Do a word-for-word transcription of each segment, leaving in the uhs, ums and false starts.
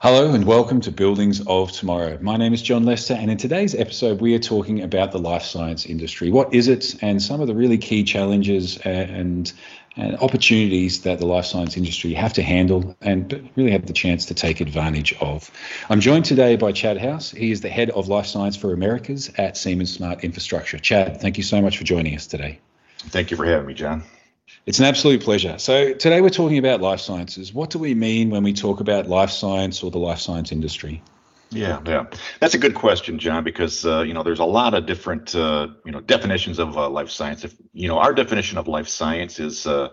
Hello and welcome to Buildings of Tomorrow. My name is John Lester, and in today's episode we are talking about the life science industry. What is it, and some of the really key challenges and, and opportunities that the life science industry have to handle and really have the chance to take advantage of. I'm joined today by Chad House. He is the Head of Life Science for Americas at Siemens Smart Infrastructure. Chad, thank you so much for joining us today. Thank you for having me, John. It's an absolute pleasure. So today we're talking about life sciences. What do we mean when we talk about life science or the life science industry? Yeah, yeah, that's a good question, John, because, uh, you know, there's a lot of different, uh, you know, definitions of uh, life science. If, you know, our definition of life science is, uh,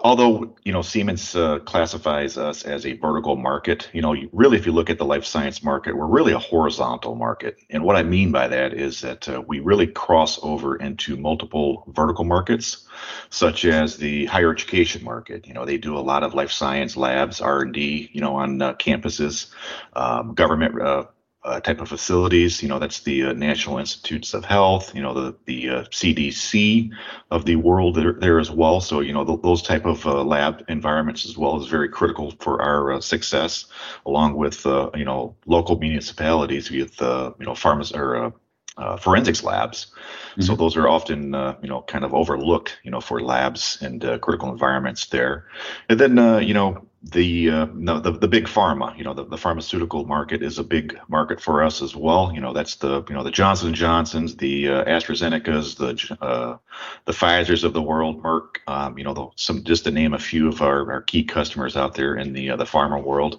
although, you know, Siemens uh, classifies us as a vertical market, you know, you really, if you look at the life science market, we're really a horizontal market. And what I mean by that is that uh, we really cross over into multiple vertical markets, such as the higher education market. You know, they do a lot of life science labs, R and D, you know, on uh, campuses, um, government uh, uh, type of facilities. You know, that's the uh, National Institutes of Health, you know, the, the uh, C D C of the world there, there as well. So, you know, th- those type of uh, lab environments as well is very critical for our uh, success, along with, uh, you know, local municipalities with, uh, you know, pharma or uh, Uh, forensics labs. Mm-hmm. So those are often, uh, you know, kind of overlooked, you know, for labs and uh, critical environments there. And then, uh, you know, the, uh, no, the the big pharma, you know, the, the pharmaceutical market is a big market for us as well. You know, that's the, you know, the Johnson and Johnsons, the uh, AstraZenecas, the uh, the Pfizers of the world, Merck, um, you know, the, some just to name a few of our, our key customers out there in the uh, the pharma world.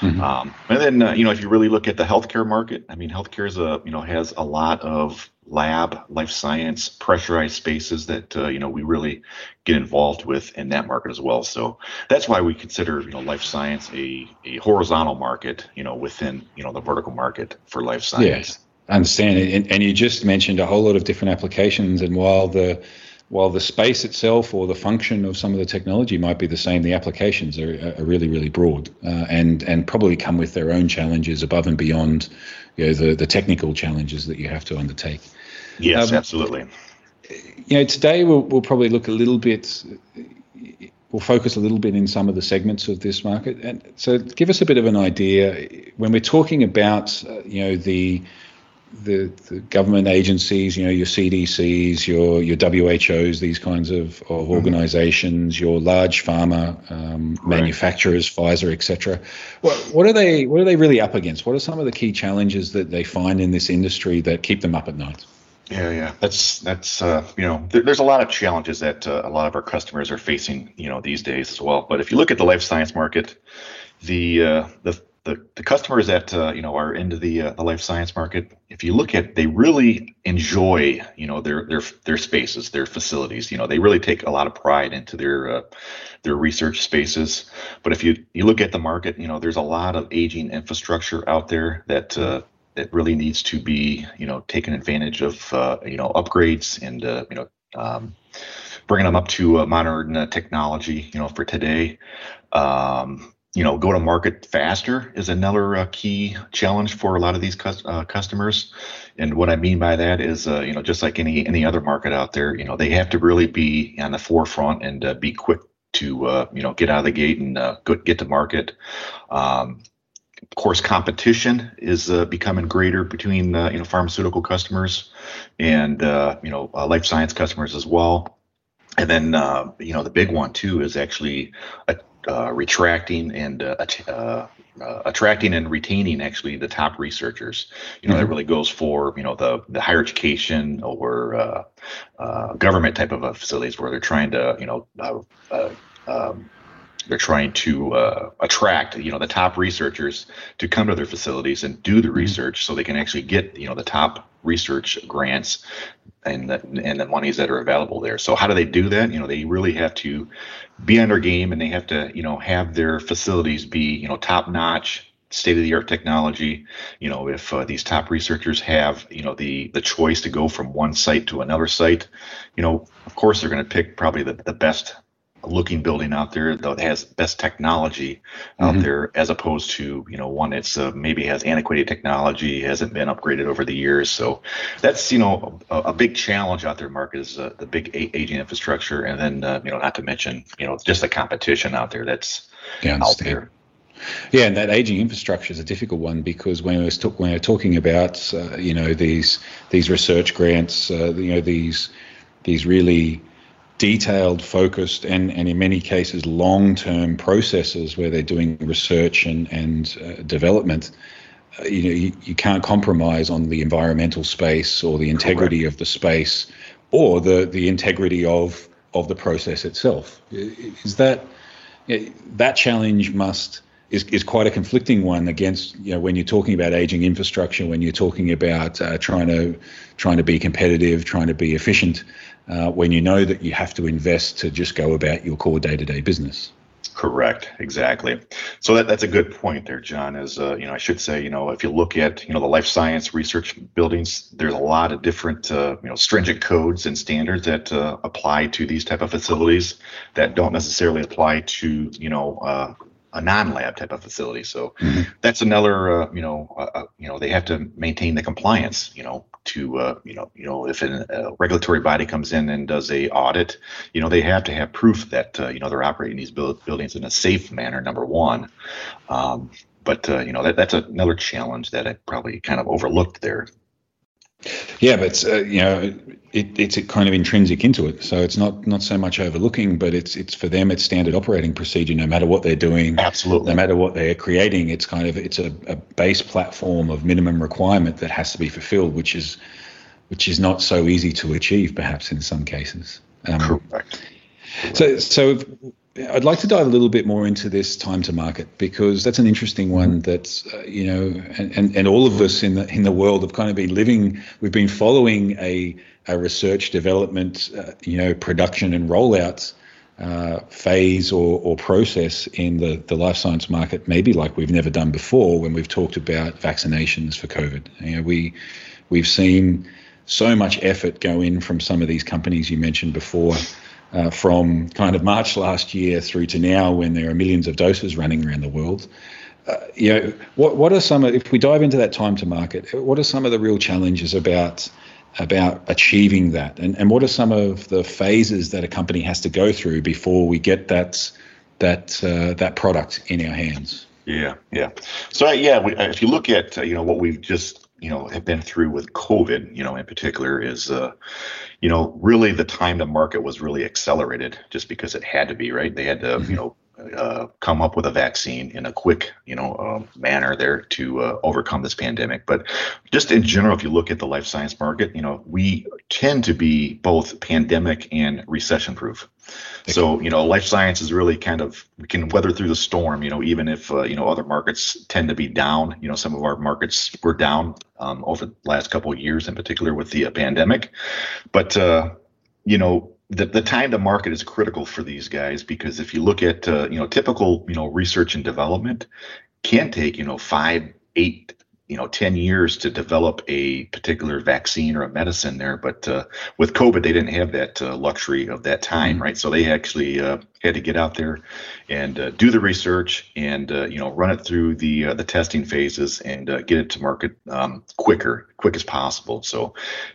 Mm-hmm. Um, and then, uh, you know, if you really look at the healthcare market, I mean, healthcare is a, you know, has a lot of lab, life science, pressurized spaces that, uh, you know, we really get involved with in that market as well. So that's why we consider, you know, life science a, a horizontal market, you know, within, you know, the vertical market for life science. Yes, I understand. And, and you just mentioned a whole lot of different applications. And while the while the space itself or the function of some of the technology might be the same, the applications are, are really, really broad uh, and and probably come with their own challenges above and beyond, you know, the, the technical challenges that you have to undertake. Yes, um, absolutely. You know, today we'll, we'll probably look a little bit, we'll focus a little bit in some of the segments of this market. And so give us a bit of an idea when we're talking about, uh, you know, the, the the government agencies, you know, your C D Cs, your, your W H Os, these kinds of, of organizations, mm-hmm. your large pharma um, right. manufacturers, Pfizer, et cetera. What, what are they, what are they really up against? What are some of the key challenges that they find in this industry that keep them up at night? Yeah, yeah, that's that's uh, you know, there, there's a lot of challenges that uh, a lot of our customers are facing, you know, these days as well. But if you look at the life science market, the uh, the, the the customers that uh, you know are into the uh, the life science market, if you look at, they really enjoy, you know, their their their spaces, their facilities. You know, they really take a lot of pride into their uh, their research spaces. But if you you look at the market, you know, there's a lot of aging infrastructure out there that. Uh, It really needs to be, you know, taken advantage of, uh, you know, upgrades and, uh, you know, um, bringing them up to uh, modern uh, technology, you know, for today. Um, you know, go to market faster is another uh, key challenge for a lot of these cus- uh, customers. And what I mean by that is, uh, you know, just like any any other market out there, you know, they have to really be on the forefront and uh, be quick to, uh, you know, get out of the gate and uh, go, get to market. Um Of course, competition is uh, becoming greater between uh, you know pharmaceutical customers and uh, you know uh, life science customers as well. And then uh, you know the big one too is actually uh, uh, retracting and uh, uh, uh, attracting and retaining actually the top researchers. You know mm-hmm. that really goes for you know the the higher education or uh, uh, government type of uh, facilities where they're trying to you know. Uh, uh, um, They're trying to uh, attract, you know, the top researchers to come to their facilities and do the research, so they can actually get, you know, the top research grants and the, and the monies that are available there. So how do they do that? You know, they really have to be on their game, and they have to, you know, have their facilities be, you know, top notch, state-of-the-art technology. You know, if uh, these top researchers have, you know, the the choice to go from one site to another site, you know, of course they're going to pick probably the, the best looking building out there that has best technology out mm-hmm. there, as opposed to you know one that's uh, maybe has antiquated technology, hasn't been upgraded over the years. So that's you know a, a big challenge out there. Mark is uh, the big a- aging infrastructure, and then uh, you know not to mention you know just the competition out there that's yeah, out there. Yeah, and that aging infrastructure is a difficult one, because when we're, talk, when we're talking about, uh, you know, these these research grants, uh, you know, these these really detailed, focused, and, and in many cases long-term processes where they're doing research and, and uh, development, uh, you know, you, you can't compromise on the environmental space or the integrity Correct. Of the space or the, the integrity of, of the process itself. Is that, that challenge must... Is, is quite a conflicting one against, you know, when you're talking about aging infrastructure, when you're talking about uh, trying to trying to be competitive, trying to be efficient, uh, when you know that you have to invest to just go about your core day-to-day business. Correct, exactly. So that, that's a good point there, John. Is uh, you know, I should say, you know, if you look at, you know, the life science research buildings, there's a lot of different uh, you know, stringent codes and standards that uh, apply to these type of facilities that don't necessarily apply to, you know, Uh, a non-lab type of facility. So mm-hmm. that's another, uh, you know, uh, you know, they have to maintain the compliance, you know, to, uh, you know, you know, if a, a regulatory body comes in and does a audit, you know, they have to have proof that, uh, you know, they're operating these build- buildings in a safe manner, number one. Um, but, uh, you know, that, that's another challenge that I probably kind of overlooked there. Yeah, but it's, uh, you know, it, it's kind of intrinsic into it. So it's not not so much overlooking, but it's it's for them, it's standard operating procedure. No matter what they're doing, absolutely, no matter what they're creating, it's kind of it's a, a base platform of minimum requirement that has to be fulfilled, which is which is not so easy to achieve, perhaps in some cases. Um, Correct. Correct. So so. If, I'd like to dive a little bit more into this time to market, because that's an interesting one that's, uh, you know, and, and, and all of us in the in the world have kind of been living, we've been following a, a research development, uh, you know, production and rollout uh, phase or, or process in the, the life science market, maybe like we've never done before when we've talked about vaccinations for COVID. You know, we, we've seen so much effort go in from some of these companies you mentioned before, Uh, from kind of March last year through to now, when there are millions of doses running around the world. Uh, you know, what what are some of, if we dive into that time to market, what are some of the real challenges about about achieving that, and and what are some of the phases that a company has to go through before we get that that uh, that product in our hands? Yeah, yeah. So uh, yeah, we, if you look at uh, you know, what we've just, you know, have been through with COVID, you know, in particular is, uh, you know, really the time to market was really accelerated just because it had to be, right? They had to, mm-hmm. you know, uh, come up with a vaccine in a quick, you know, uh, manner there to uh, overcome this pandemic. But just in general, if you look at the life science market, you know, we tend to be both pandemic and recession proof. So, you know, life science is really kind of, we can weather through the storm, you know, even if, uh, you know, other markets tend to be down. You know, some of our markets were down um, over the last couple of years, in particular with the uh, pandemic. But, uh, you know, the, the time to market is critical for these guys, because if you look at, uh, you know, typical, you know, research and development can take, you know, five, eight, you know, ten years to develop a particular vaccine or a medicine there. But uh, with COVID, they didn't have that uh, luxury of that time, mm-hmm. right? So they actually uh, had to get out there and uh, do the research and, uh, you know, run it through the uh, the testing phases and uh, get it to market um, quicker, quick as possible. So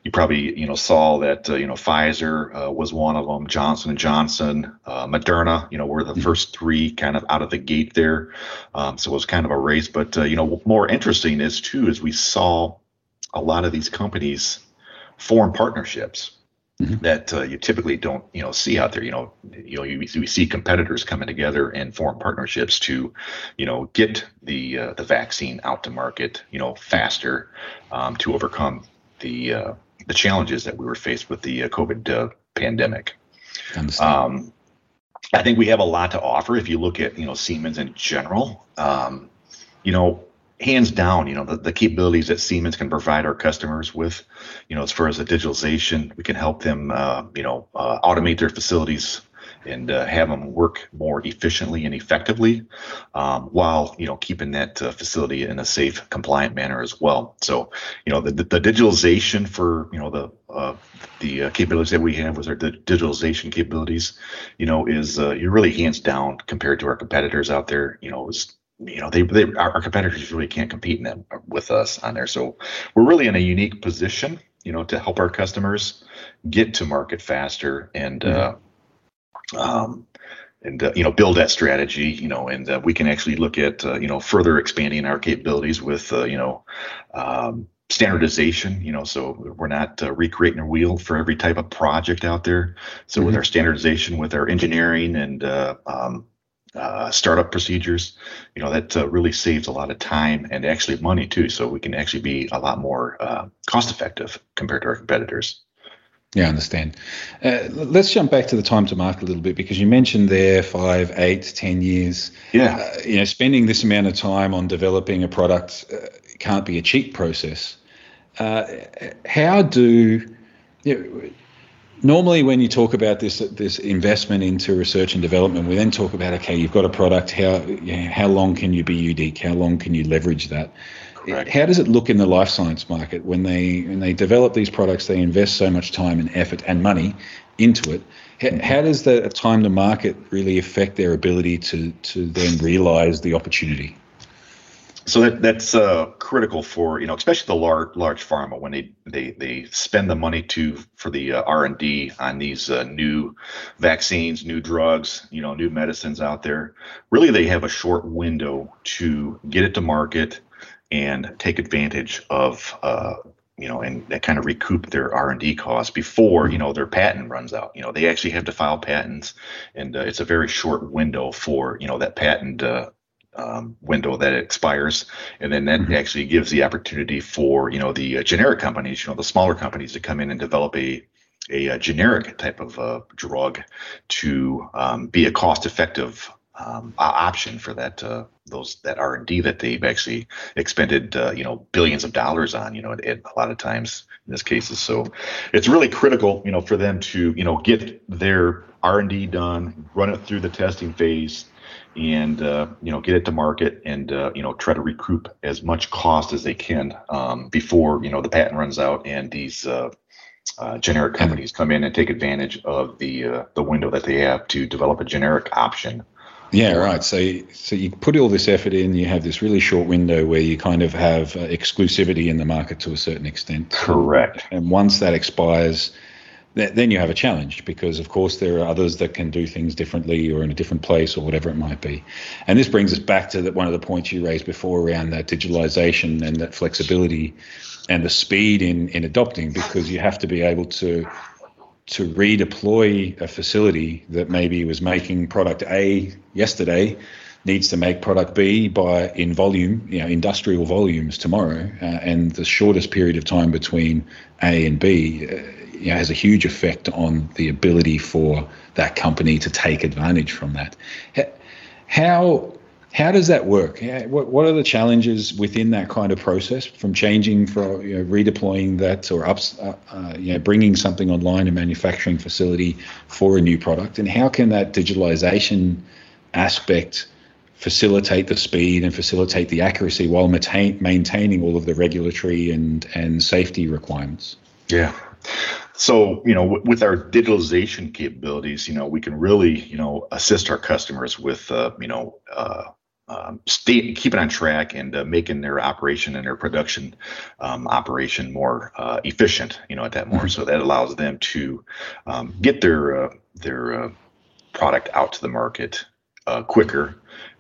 you probably, you know, saw that, uh, you know, Pfizer uh, was one of them, Johnson and Johnson, uh, Moderna, you know, were the mm-hmm. first three kind of out of the gate there. Um, so it was kind of a race. But, uh, you know, more interesting is too, is we saw a lot of these companies form partnerships mm-hmm. that uh, you typically don't, you know, see out there. You know, you know, you, you see competitors coming together and form partnerships to, you know, get the uh, the vaccine out to market, you know, faster um, to overcome the uh, the challenges that we were faced with the uh, COVID uh, pandemic. Um, I think we have a lot to offer if you look at, you know, Siemens in general. Um, you know, hands down, you know, the, the capabilities that Siemens can provide our customers with, you know, as far as the digitalization, we can help them, uh, you know, uh, automate their facilities and uh, have them work more efficiently and effectively um, while, you know, keeping that uh, facility in a safe, compliant manner as well. So, you know, the, the, the digitalization for, you know, the uh, the uh, capabilities that we have with our di- digitalization capabilities, you know, is uh, you're really hands down compared to our competitors out there, you know, is you know, they, they our competitors really can't compete in that, with us on there. So we're really in a unique position, you know, to help our customers get to market faster and, mm-hmm. uh, um, and, uh, you know, build that strategy, you know, and uh, we can actually look at, uh, you know, further expanding our capabilities with, uh, you know, um, standardization, you know, so we're not uh, recreating a wheel for every type of project out there. So mm-hmm. with our standardization, with our engineering and uh, um, uh, startup procedures, you know, that uh, really saves a lot of time and actually money too. So we can actually be a lot more uh, cost effective compared to our competitors. Yeah, I understand. Uh, let's jump back to the time to market a little bit, because you mentioned there five, eight, ten years. Yeah. Uh, you know, spending this amount of time on developing a product uh, can't be a cheap process. Uh, how do you know, normally when you talk about this this investment into research and development, we then talk about, okay, you've got a product. How you know, how long can you be unique? How long can you leverage that? Correct. How does it look in the life science market when they when they develop these products? They invest so much time and effort and money into it. How, mm-hmm. how does the time to market really affect their ability to to then realize the opportunity? So that, that's uh, critical for, you know, especially the large large pharma when they they, they spend the money to for the uh, R and D on these uh, new vaccines, new drugs, you know, new medicines out there. Really, they have a short window to get it to market and take advantage of, uh, you know, and that kind of recoup their R and D costs before, you know, their patent runs out. You know, they actually have to file patents, and uh, it's a very short window for, you know, that patent uh Um, window that expires, and then that mm-hmm. actually gives the opportunity for, you know, the uh, generic companies, you know, the smaller companies to come in and develop a a, a generic type of uh, drug to um, be a cost-effective um, option for that uh, those that R and D that they've actually expended uh, you know, billions of dollars on, you know, it, it, a lot of times in these cases. So it's really critical, you know, for them to, you know, get their R and D done, run it through the testing phase, and, uh, you know, get it to market and, uh, you know, try to recoup as much cost as they can um, before, you know, the patent runs out and these uh, uh, generic companies come in and take advantage of the uh, the window that they have to develop a generic option. Yeah, right. So so you put all this effort in, you have this really short window where you kind of have uh, exclusivity in the market to a certain extent. Correct. And once that expires, then you have a challenge, because of course there are others that can do things differently or in a different place or whatever it might be. And this brings us back to that one of the points you raised before around that digitalization and that flexibility and the speed in, in adopting, because you have to be able to to redeploy a facility that maybe was making product A yesterday needs to make product B by in volume, you know, industrial volumes tomorrow, uh, and the shortest period of time between A and B uh, you know, has a huge effect on the ability for that company to take advantage from that. How how does that work? What what are the challenges within that kind of process from changing for you know, redeploying that or ups, uh, uh, you know, bringing something online, a manufacturing facility for a new product, and how can that digitalization aspect facilitate the speed and facilitate the accuracy while maintain, maintaining all of the regulatory and, and safety requirements? Yeah. So, you know, w- with our digitalization capabilities, you know, we can really, you know, assist our customers with, uh, you know, uh, um, stay, keeping on track and uh, making their operation and their production um, operation more uh, efficient, you know, at that more. Mm-hmm. So that allows them to um, get their, uh, their uh, product out to the market uh, quicker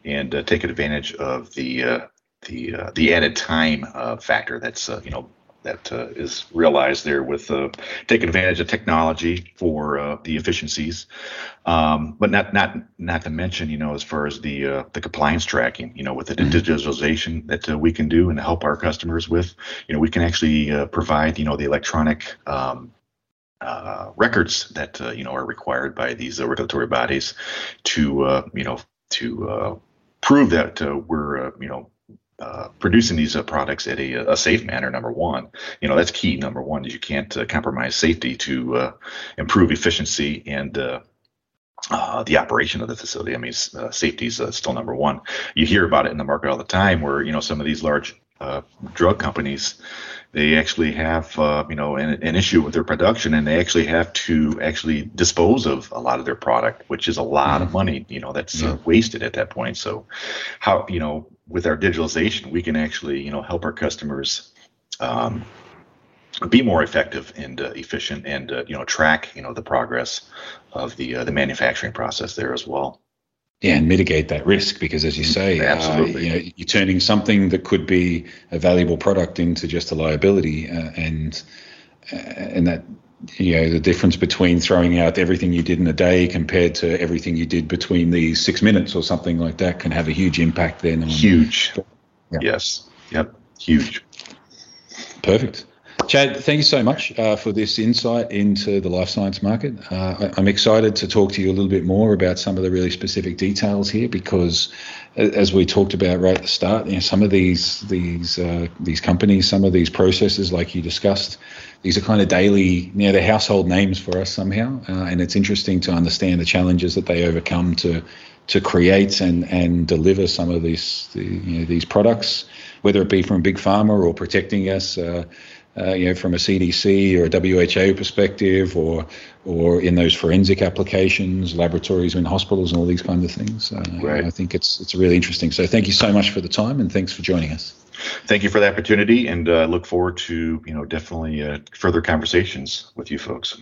and uh, take advantage of the, uh, the, uh, the added time uh, factor that's, uh, you know, that uh, is realized there with uh, taking advantage of technology for uh, the efficiencies, um, but not not not to mention, you know, as far as the uh, the compliance tracking, you know, with the mm-hmm. digitalization that uh, we can do and help our customers with, you know, we can actually uh, provide, you know, the electronic um, uh, records that uh, you know, are required by these uh, regulatory bodies to uh, you know, to uh, prove that uh, we're uh, you know. Uh, producing these uh, products at a, a safe manner, number one. You know, that's key, number one, is you can't uh, compromise safety to uh, improve efficiency and uh, uh, the operation of the facility. I mean, uh, safety is uh, still number one. You hear about it in the market all the time where, you know, some of these large uh, drug companies, they actually have, uh, you know, an, an issue with their production, and they actually have to actually dispose of a lot of their product, which is a lot mm-hmm. of money, you know, that's yeah. uh, wasted at that point. So how, you know, with our digitalization, we can actually, you know, help our customers um, be more effective and uh, efficient and, uh, you know, track, you know, the progress of the, uh, the manufacturing process there as well. yeah, and mitigate that risk, because as you say, absolutely, uh, you know, you're turning something that could be a valuable product into just a liability, uh, and uh, and that, you know, the difference between throwing out everything you did in a day compared to everything you did between these six minutes or something like that can have a huge impact then. Huge. Yeah. Yes. Yep. Huge. Perfect. Chad, thank you so much uh, for this insight into the life science market. Uh, I, I'm excited to talk to you a little bit more about some of the really specific details here, because as we talked about right at the start, you know, some of these these uh, these companies, some of these processes like you discussed, these are kind of daily, you know, they're household names for us somehow. Uh, and it's interesting to understand the challenges that they overcome to to create and, and deliver some of these, the, you know, these products, whether it be from Big Pharma or protecting us, uh, Uh, you know, from a C D C or a W H O perspective, or or in those forensic applications, laboratories in hospitals, and all these kinds of things. Uh, right. I think it's it's really interesting. So thank you so much for the time, and thanks for joining us. Thank you for the opportunity, and I uh, look forward to, you know, definitely uh, further conversations with you folks.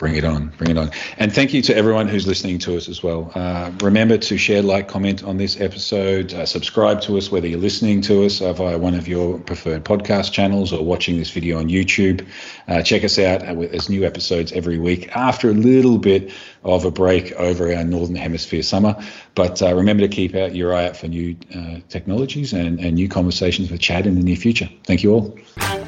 Bring it on, bring it on. And thank you to everyone who's listening to us as well. Uh, remember to share, like, comment on this episode, uh, subscribe to us, whether you're listening to us uh, via one of your preferred podcast channels or watching this video on YouTube. Uh, check us out uh, with, as new episodes every week after a little bit of a break over our Northern Hemisphere summer. But uh, remember to keep out your eye out for new uh, technologies and, and new conversations with Chad in the near future. Thank you all.